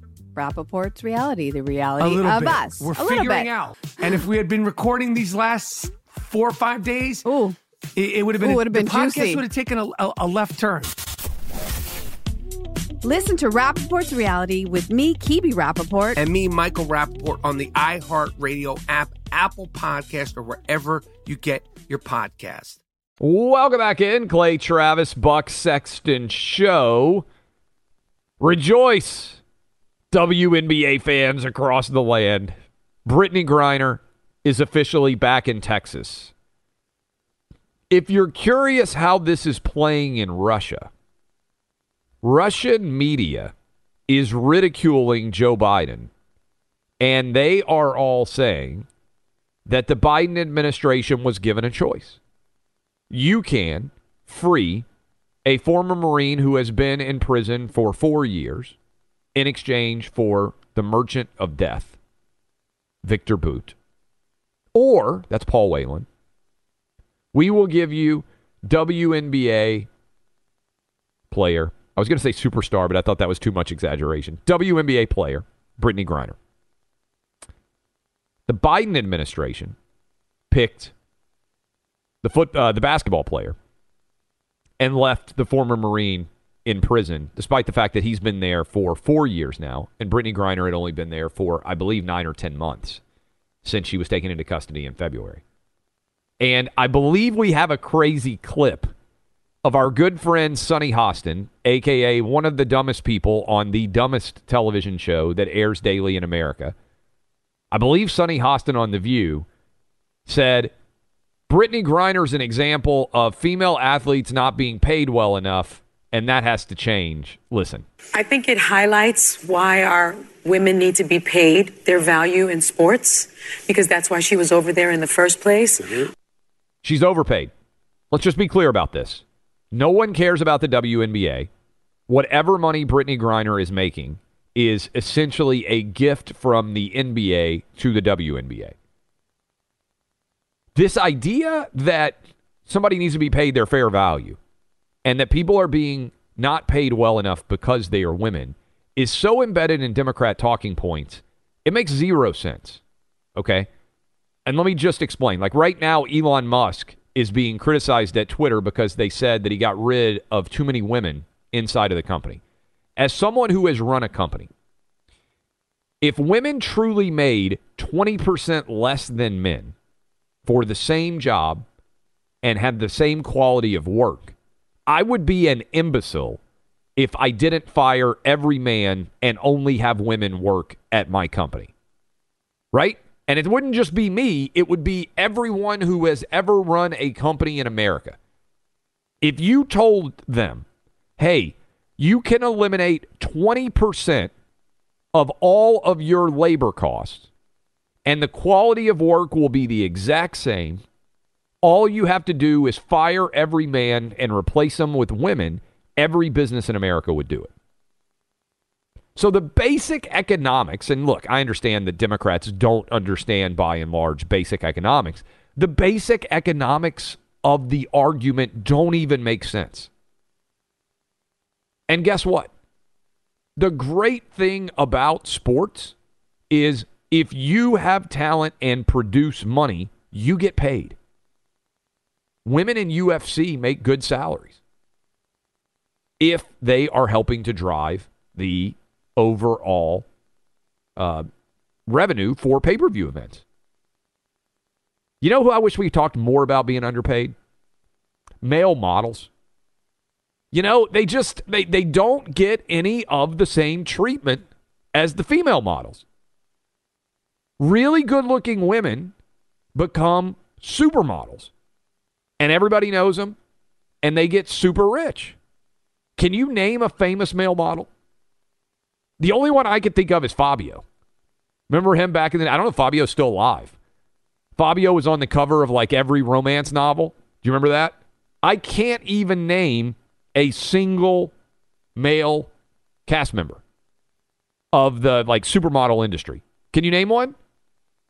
Rappaport's reality, the reality of bit. us. We're a figuring out. And if we had been recording these last four or five days, Ooh. It, it would have been, Ooh, a, the been podcast juicy. would have taken a, a, a left turn. Listen to Rappaport's Reality with me, Kibi Rappaport. And me, Michael Rappaport, on the iHeartRadio app, Apple Podcast, or wherever you get your podcast. Welcome back in. Clay Travis, Buck Sexton Show. Rejoice, W N B A fans across the land. Brittany Griner is officially back in Texas. If you're curious how this is playing in Russia, Russian media is ridiculing Joe Biden, and they are all saying that the Biden administration was given a choice. You can free a former Marine who has been in prison for four years in exchange for the merchant of death, Victor Bout, or, that's Paul Whelan, we will give you W N B A player, I was going to say superstar, but I thought that was too much exaggeration. W N B A player, Brittany Griner. The Biden administration picked the foot, uh, the basketball player and left the former Marine in prison, despite the fact that he's been there for four years now, and Brittany Griner had only been there for, I believe, nine or ten months since she was taken into custody in February. And I believe we have a crazy clip of our good friend Sonny Hostin, a k a one of the dumbest people on the dumbest television show that airs daily in America. I believe Sonny Hostin on The View said, Brittany Griner's an example of female athletes not being paid well enough, and that has to change. Listen. I think it highlights why our women need to be paid their value in sports, because that's why she was over there in the first place. Mm-hmm. She's overpaid. Let's just be clear about this. No one cares about the W N B A. Whatever money Brittany Griner is making is essentially a gift from the N B A to the W N B A. This idea that somebody needs to be paid their fair value and that people are being not paid well enough because they are women is so embedded in Democrat talking points, it makes zero sense. Okay? And let me just explain. Like right now, Elon Musk is being criticized at Twitter because they said that he got rid of too many women inside of the company. As someone who has run a company, if women truly made twenty percent less than men for the same job and had the same quality of work, I would be an imbecile if I didn't fire every man and only have women work at my company. Right? And it wouldn't just be me, it would be everyone who has ever run a company in America. If you told them, hey, you can eliminate twenty percent of all of your labor costs, and the quality of work will be the exact same, All you have to do is fire every man and replace them with women. Every business in America would do it. So the basic economics, and look, I understand that Democrats don't understand, by and large, basic economics. The basic economics of the argument don't even make sense. And guess what? The great thing about sports is if you have talent and produce money, you get paid. Women in U F C make good salaries if they are helping to drive the overall uh, revenue for pay-per-view events. You know who I wish we talked more about being underpaid? Male models. You know, they just, they, they don't get any of the same treatment as the female models. Really good-looking women become supermodels, and everybody knows them, and they get super rich. Can you name a famous male model? The only one I could think of is Fabio. Remember him back in the... I don't know if Fabio's still alive. Fabio was on the cover of like every romance novel. Do you remember that? I can't even name a single male cast member of the like supermodel industry. Can you name one?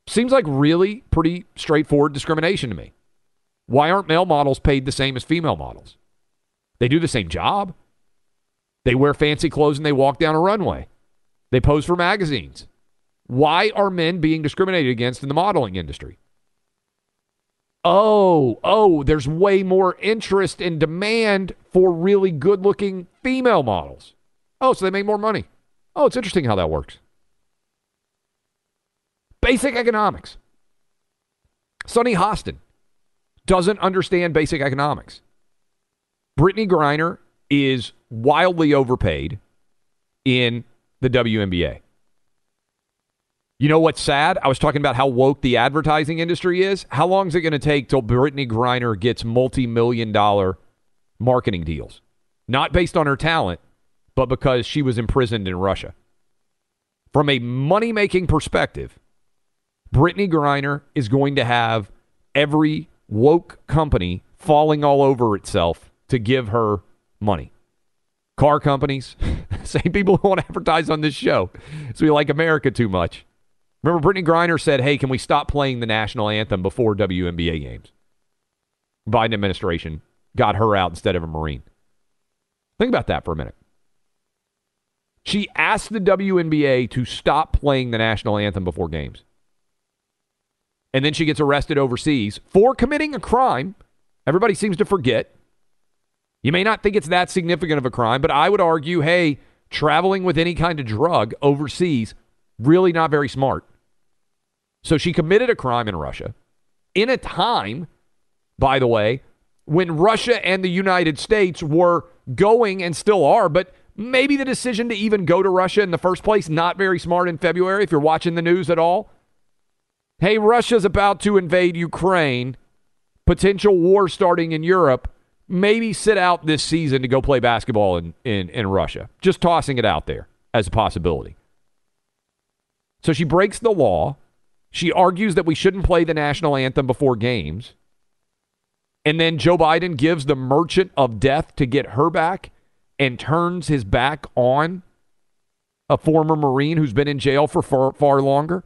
Seems like really pretty straightforward discrimination to me. Why aren't male models paid the same as female models? They do the same job. They wear fancy clothes and they walk down a runway. They pose for magazines. Why are men being discriminated against in the modeling industry? Oh, oh, there's way more interest and demand for really good-looking female models. Oh, so they make more money. Oh, it's interesting how that works. Basic economics. Sonny Hostin doesn't understand basic economics. Brittany Griner is wildly overpaid in the W N B A. You know what's sad? I was talking about how woke the advertising industry is. How long is it going to take till Brittany Griner gets multi-million dollar marketing deals? Not based on her talent, but because she was imprisoned in Russia. From a money-making perspective, Brittany Griner is going to have every woke company falling all over itself to give her money. Car companies, same people who want to advertise on this show. So we like America too much. Remember, Brittany Griner said, hey, can we stop playing the national anthem before W N B A games? Biden administration got her out instead of a Marine. Think about that for a minute. She asked the W N B A to stop playing the national anthem before games. And then she gets arrested overseas for committing a crime. Everybody seems to forget. You may not think it's that significant of a crime, but I would argue, hey, traveling with any kind of drug overseas, really not very smart. So she committed a crime in Russia in a time, by the way, when Russia and the United States were going and still are, but maybe the decision to even go to Russia in the first place, not very smart in February, if you're watching the news at all. Hey, Russia's about to invade Ukraine, potential war starting in Europe. Maybe sit out this season to go play basketball in, in, in Russia. Just tossing it out there as a possibility. So she breaks the law. She argues that we shouldn't play the national anthem before games. And then Joe Biden gives the merchant of death to get her back and turns his back on a former Marine who's been in jail for far, far longer.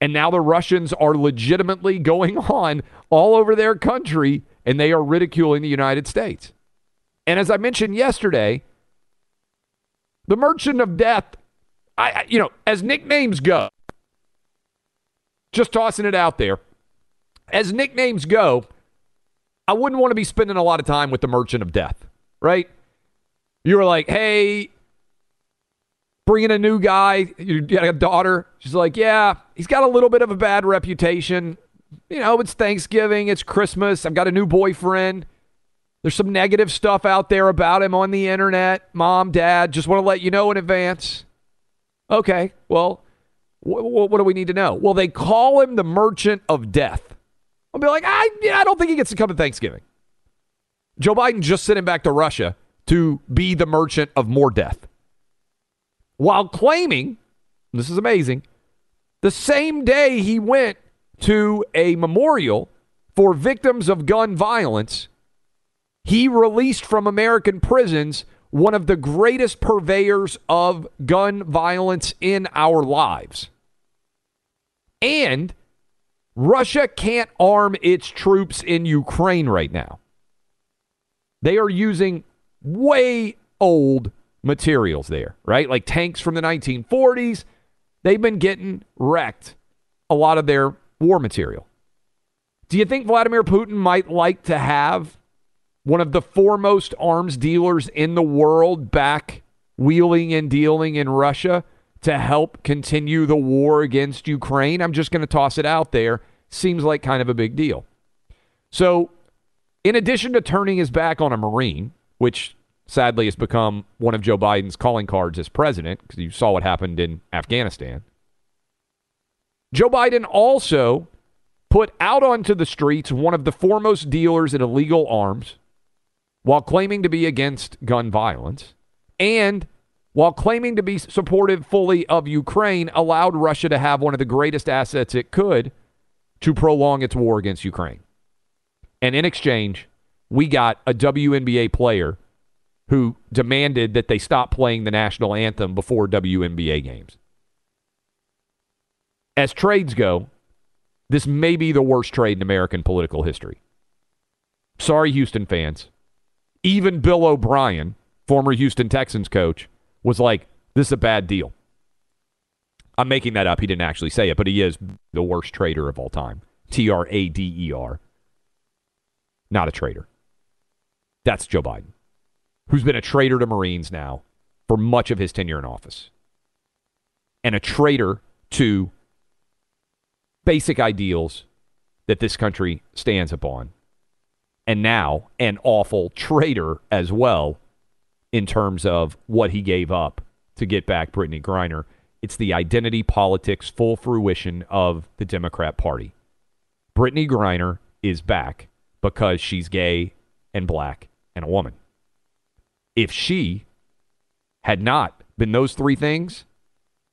And now the Russians are legitimately going on all over their country, and they are ridiculing the United States. And as I mentioned yesterday, the merchant of death, I, you know, as nicknames go, just tossing it out there, as nicknames go, I wouldn't want to be spending a lot of time with the merchant of death, right? You were like, hey, bringing a new guy, you got a daughter. She's like, yeah, he's got a little bit of a bad reputation. You know, it's Thanksgiving, it's Christmas, I've got a new boyfriend. There's some negative stuff out there about him on the internet. Mom, Dad, just want to let you know in advance. Okay, well, wh- wh- what do we need to know? Well, they call him the merchant of death. I'll be like, I, yeah, I don't think he gets to come to Thanksgiving. Joe Biden just sent him back to Russia to be the merchant of more death, while claiming, this is amazing, the same day he went to a memorial for victims of gun violence, he released from American prisons one of the greatest purveyors of gun violence in our lives. And Russia can't arm its troops in Ukraine right now. They are using way old materials there, right? Like tanks from the nineteen forties. They've been getting wrecked, a lot of their war material. Do you think Vladimir Putin might like to have one of the foremost arms dealers in the world back wheeling and dealing in Russia to help continue the war against Ukraine? I'm just going to toss it out there. Seems like kind of a big deal. So in addition to turning his back on a Marine, which sadly has become one of Joe Biden's calling cards as president, because you saw what happened in Afghanistan, Joe Biden also put out onto the streets one of the foremost dealers in illegal arms while claiming to be against gun violence, and while claiming to be supportive fully of Ukraine, allowed Russia to have one of the greatest assets it could to prolong its war against Ukraine. And in exchange, we got a W N B A player who demanded that they stop playing the national anthem before W N B A games. As trades go, this may be the worst trade in American political history. Sorry, Houston fans. Even Bill O'Brien, former Houston Texans coach, was like, this is a bad deal. I'm making that up. He didn't actually say it, but he is the worst trader of all time. T R A D E R. Not a traitor. That's Joe Biden, who's been a traitor to Marines now for much of his tenure in office, and a traitor to basic ideals that this country stands upon, and now an awful traitor as well in terms of what he gave up to get back Brittany Griner. It's the identity politics full fruition of the Democrat Party. Brittany Griner is back because she's gay and black and a woman. If she had not been those three things,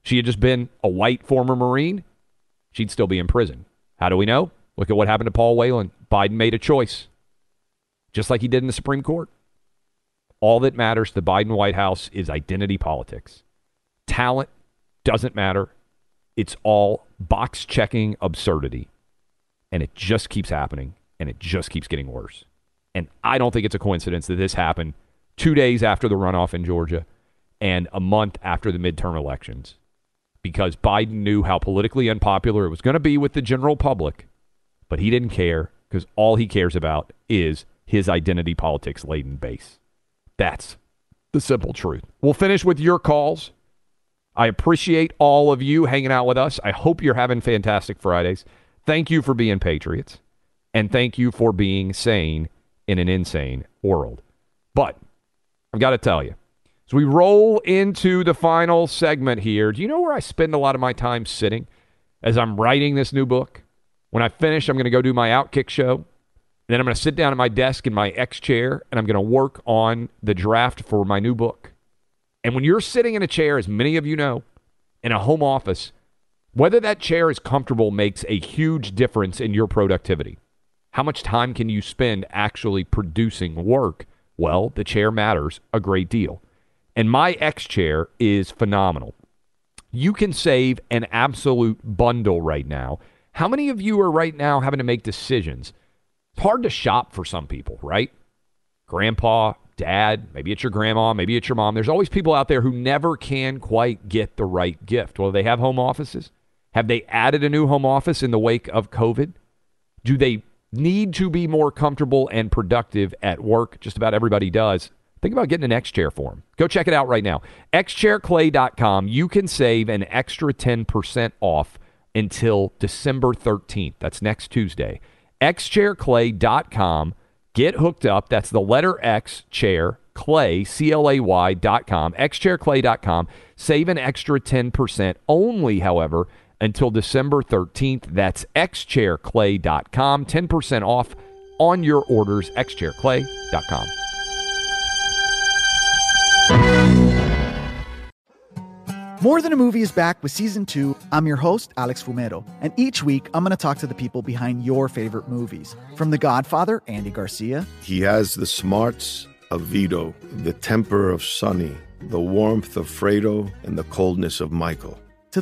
she had just been a white former Marine, she'd still be in prison. How do we know? Look at what happened to Paul Whelan. Biden made a choice, just like he did in the Supreme Court. All that matters to the Biden White House is identity politics. Talent doesn't matter. It's all box-checking absurdity. And it just keeps happening, and it just keeps getting worse. And I don't think it's a coincidence that this happened two days after the runoff in Georgia and a month after the midterm elections, because Biden knew how politically unpopular it was going to be with the general public, but he didn't care, because all he cares about is his identity politics-laden base. That's the simple truth. We'll finish with your calls. I appreciate all of you hanging out with us. I hope you're having fantastic Fridays. Thank you for being patriots, and thank you for being sane in an insane world. But I've got to tell you, as we roll into the final segment here, do you know where I spend a lot of my time sitting as I'm writing this new book? When I finish, I'm going to go do my OutKick show. And then I'm going to sit down at my desk in my X chair, and I'm going to work on the draft for my new book. And when you're sitting in a chair, as many of you know, in a home office, whether that chair is comfortable makes a huge difference in your productivity. How much time can you spend actually producing work? Well, the chair matters a great deal. And my X chair is phenomenal. You can save an absolute bundle right now. How many of you are right now having to make decisions? It's hard to shop for some people, right? Grandpa, dad, maybe it's your grandma, maybe it's your mom. There's always people out there who never can quite get the right gift. Well, do they have home offices? Have they added a new home office in the wake of COVID? Do they need to be more comfortable and productive at work? Just about everybody does. Think about getting an X chair for them. Go check it out right now. X chair clay dot com. You can save an extra ten percent off until December thirteenth. That's next Tuesday. X chair clay dot com. Get hooked up. That's the letter X, chair, clay, C L A Y dot com. X chair clay dot com. Save an extra ten percent only, however, until December thirteenth. That's X chair clay dot com. ten percent off on your orders. X chair clay dot com. More Than a Movie is back with Season two. I'm your host, Alex Fumero, and each week I'm going to talk to the people behind your favorite movies. From The Godfather, Andy Garcia. He has the smarts of Vito, the temper of Sonny, the warmth of Fredo, and the coldness of Michael. To